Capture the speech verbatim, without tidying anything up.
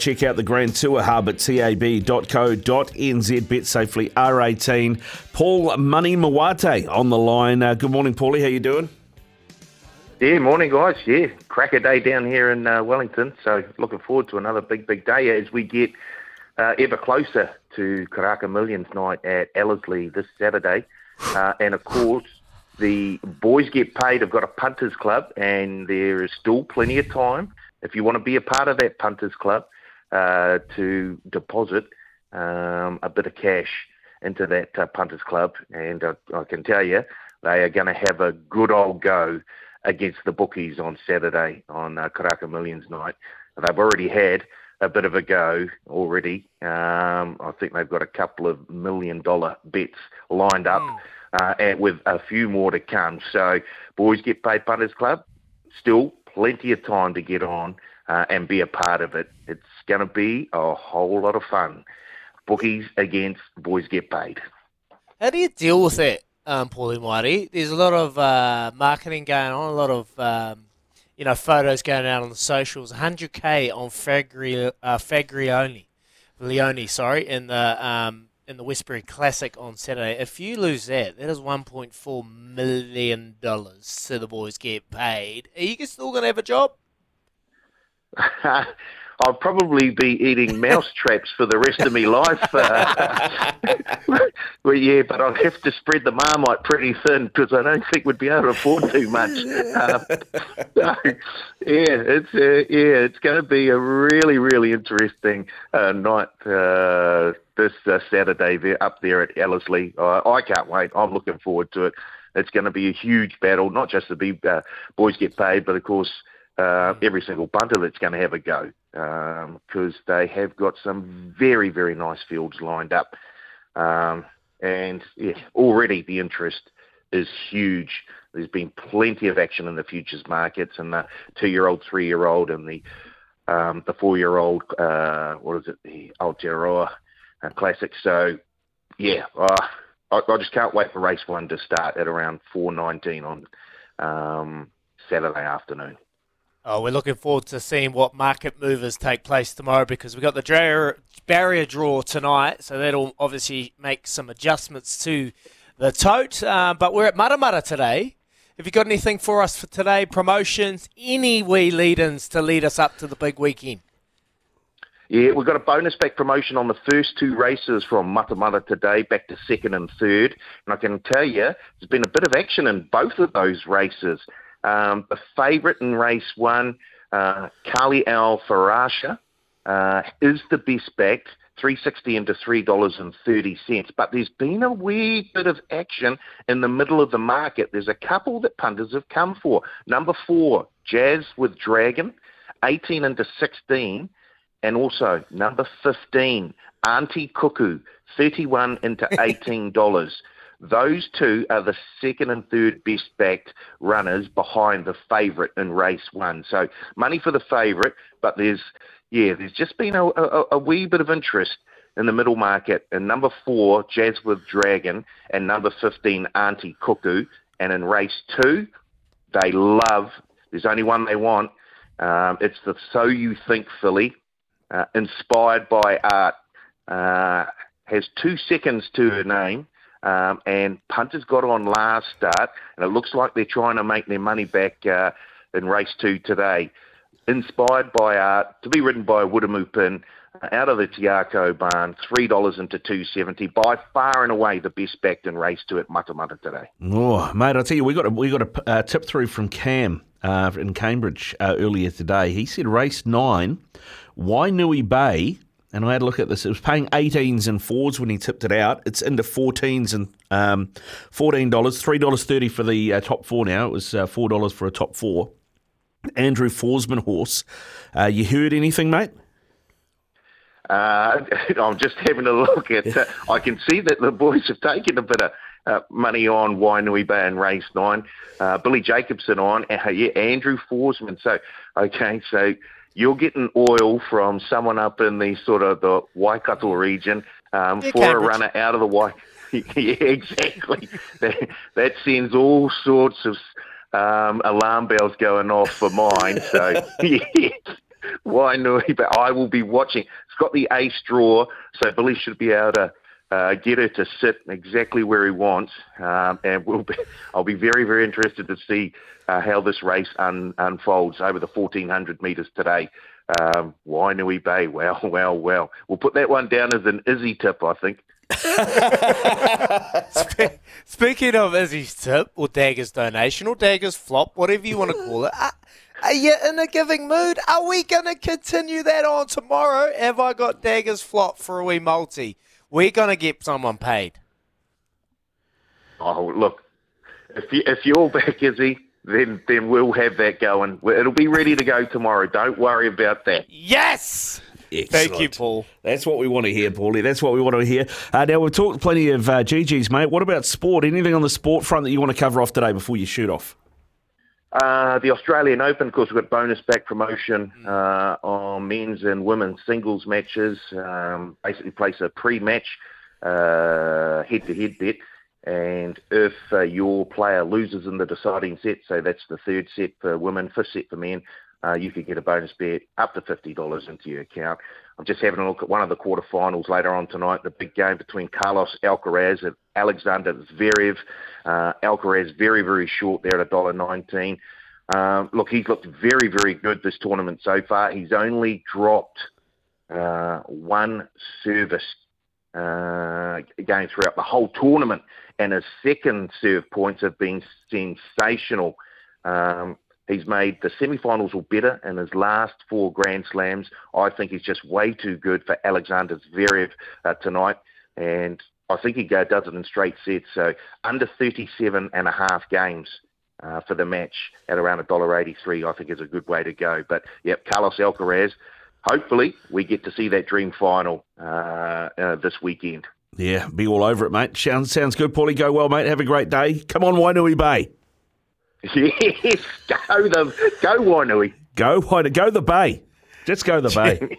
Check out the Grand Tour Hub at T A B dot co dot N Z. Bet safely, R eighteen. Paul Money Maoate on the line. Uh, good morning, Paulie. How you doing? Yeah, morning, guys. Yeah, cracker day down here in uh, Wellington. So looking forward to another big, big day as we get uh, ever closer to Karaka Millions night at Ellerslie this Saturday. Uh, and, of course, the boys get paid. I've got a punters club, and there is still plenty of time if you want to be a part of that punters club. Uh, to deposit um, a bit of cash into that uh, punters club, and uh, I can tell you they are going to have a good old go against the bookies on Saturday on uh, Karaka Millions night. They've already had a bit of a go already. Um, I think they've got a couple of million dollar bets lined up uh, and with a few more to come. So boys get paid punters club, still plenty of time to get on. Uh, and be a part of it. It's going to be a whole lot of fun. Bookies against boys get paid. How do you deal with that, um, Paulie Maoate? There's a lot of uh, marketing going on, a lot of um, you know photos going out on the socials. one hundred K on Fagri uh, Fagri Leone, Leone, sorry, in the um, in the Westbury Classic on Saturday. If you lose that, that is one point four million dollars to the boys get paid. Are you still going to have a job? I'll probably be eating mouse traps for the rest of my life. Uh, well, yeah, but I'll have to spread the marmite pretty thin because I don't think we'd be able to afford too much. Uh, so, yeah, it's uh, yeah, it's going to be a really, really interesting uh, night uh, this uh, Saturday there up there at Ellerslie. Uh, I can't wait. I'm looking forward to it. It's going to be a huge battle, not just the big uh, boys get paid, but of course. Uh, every single punter that's going to have a go because um, they have got some very, very nice fields lined up. Um, and yeah, already the interest is huge. There's been plenty of action in the futures markets and the two-year-old, three-year-old and the um, the four-year-old, uh, what is it, the Aotearoa uh, Classic. So, yeah, uh, I, I just can't wait for race one to start at around four nineteen on um, Saturday afternoon. Oh, we're looking forward to seeing what market movers take place tomorrow because we've got the dra- barrier draw tonight, so that'll obviously make some adjustments to the tote. Uh, but we're at Matamata today. Have you got anything for us for today? Promotions, any wee lead-ins to lead us up to the big weekend? Yeah, we've got a bonus back promotion on the first two races from Matamata today, back to second and third. And I can tell you, there's been a bit of action in both of those races. Um, the favourite in race one, uh, Kali Al-Farasha, uh, is the best backed, three sixty into three dollars and thirty cents. But there's been a wee bit of action in the middle of the market. There's a couple that punters have come for. Number four, Jazz with Dragon, eighteen into sixteen. And also number fifteen, Auntie Cuckoo, thirty-one into eighteen dollars. Those two are the second and third best-backed runners behind the favourite in race one. So money for the favourite, but there's yeah, there's just been a, a, a wee bit of interest in the middle market. And number four, Jazz with Dragon, and number fifteen, Auntie Cuckoo. And in race two, they love, there's only one they want, um, it's the So You Think filly, uh, Inspired by Art, uh, has two seconds to her name. Um, and punters got on last start, and it looks like they're trying to make their money back uh, in race two today. Inspired by Art, to be ridden by Wudemu Pin, uh, out of the Tiako barn, three dollars into two seventy. By far and away the best backed in race two at Matamata today. Oh, mate, I tell you, we got a, we got a uh, tip through from Cam uh, in Cambridge uh, earlier today. He said race nine, Wainui Bay. And I had a look at this. It was paying eighteens and fours when he tipped it out. It's into fourteens and um, fourteen dollars, three dollars and thirty cents for the uh, top four now. It was uh, four dollars for a top four. Andrew Forsman horse. Uh, you heard anything, mate? Uh, I'm just having a look at. Uh, I can see that the boys have taken a bit of uh, money on Wainui Bay in race nine. Uh, Billy Jacobson on. Uh, yeah, Andrew Forsman. So okay, so you're getting oil from someone up in the sort of the Waikato region um, for Cambridge. A runner out of the Waikato. Yeah, exactly. that, that sends all sorts of um, alarm bells going off for mine. So yeah. Wainui, but I will be watching. It's got the ace draw, so Billy should be able to uh, get her to sit exactly where he wants. Um, and we'll be, I'll be very, very interested to see uh, how this race un, unfolds over the fourteen hundred metres today. Um, Wainui Bay, wow, wow, wow. We'll put that one down as an Izzy tip, I think. Spe- speaking of Izzy's tip, or Dagger's donation, or Dagger's flop, whatever you want to call it, uh, are you in a giving mood? Are we going to continue that on tomorrow? Have I got Dagger's flop for a wee multi? We're going to get someone paid. Oh, look, if, you, if you're back, Izzy, then, then we'll have that going. It'll be ready to go tomorrow. Don't worry about that. Yes! Excellent. Thank you, Paul. That's what we want to hear, Paulie. That's what we want to hear. Uh, now, we've talked plenty of uh, G Gs, mate. What about sport? Anything on the sport front that you want to cover off today before you shoot off? Uh, the Australian Open, of course, we've got bonus back promotion uh, on men's and women's singles matches. Um, basically place a pre-match uh, head-to-head bet. And if uh, your player loses in the deciding set, so that's the third set for women, fifth set for men, uh, you could get a bonus bet up to fifty dollars into your account. I'm just having a look at one of the quarterfinals later on tonight, the big game between Carlos Alcaraz and Alexander Zverev. Uh, Alcaraz very, very short there at one dollar nineteen. Um, look, he's looked very, very good this tournament so far. He's only dropped uh, one service uh, game throughout the whole tournament, and his second serve points have been sensational. Um He's made the semi-finals or better in his last four Grand Slams. I think he's just way too good for Alexander Zverev uh, tonight. And I think he go, does it in straight sets. So under thirty-seven and a half games uh, for the match at around one dollar eighty-three I think is a good way to go. But, yep, Carlos Alcaraz, hopefully we get to see that dream final uh, uh, this weekend. Yeah, be all over it, mate. Sounds, sounds good, Paulie. Go well, mate. Have a great day. Come on, Wainui Bay. Yes, go the go Wainui. Go Wainui. Go the Bay. Let's go the Bay.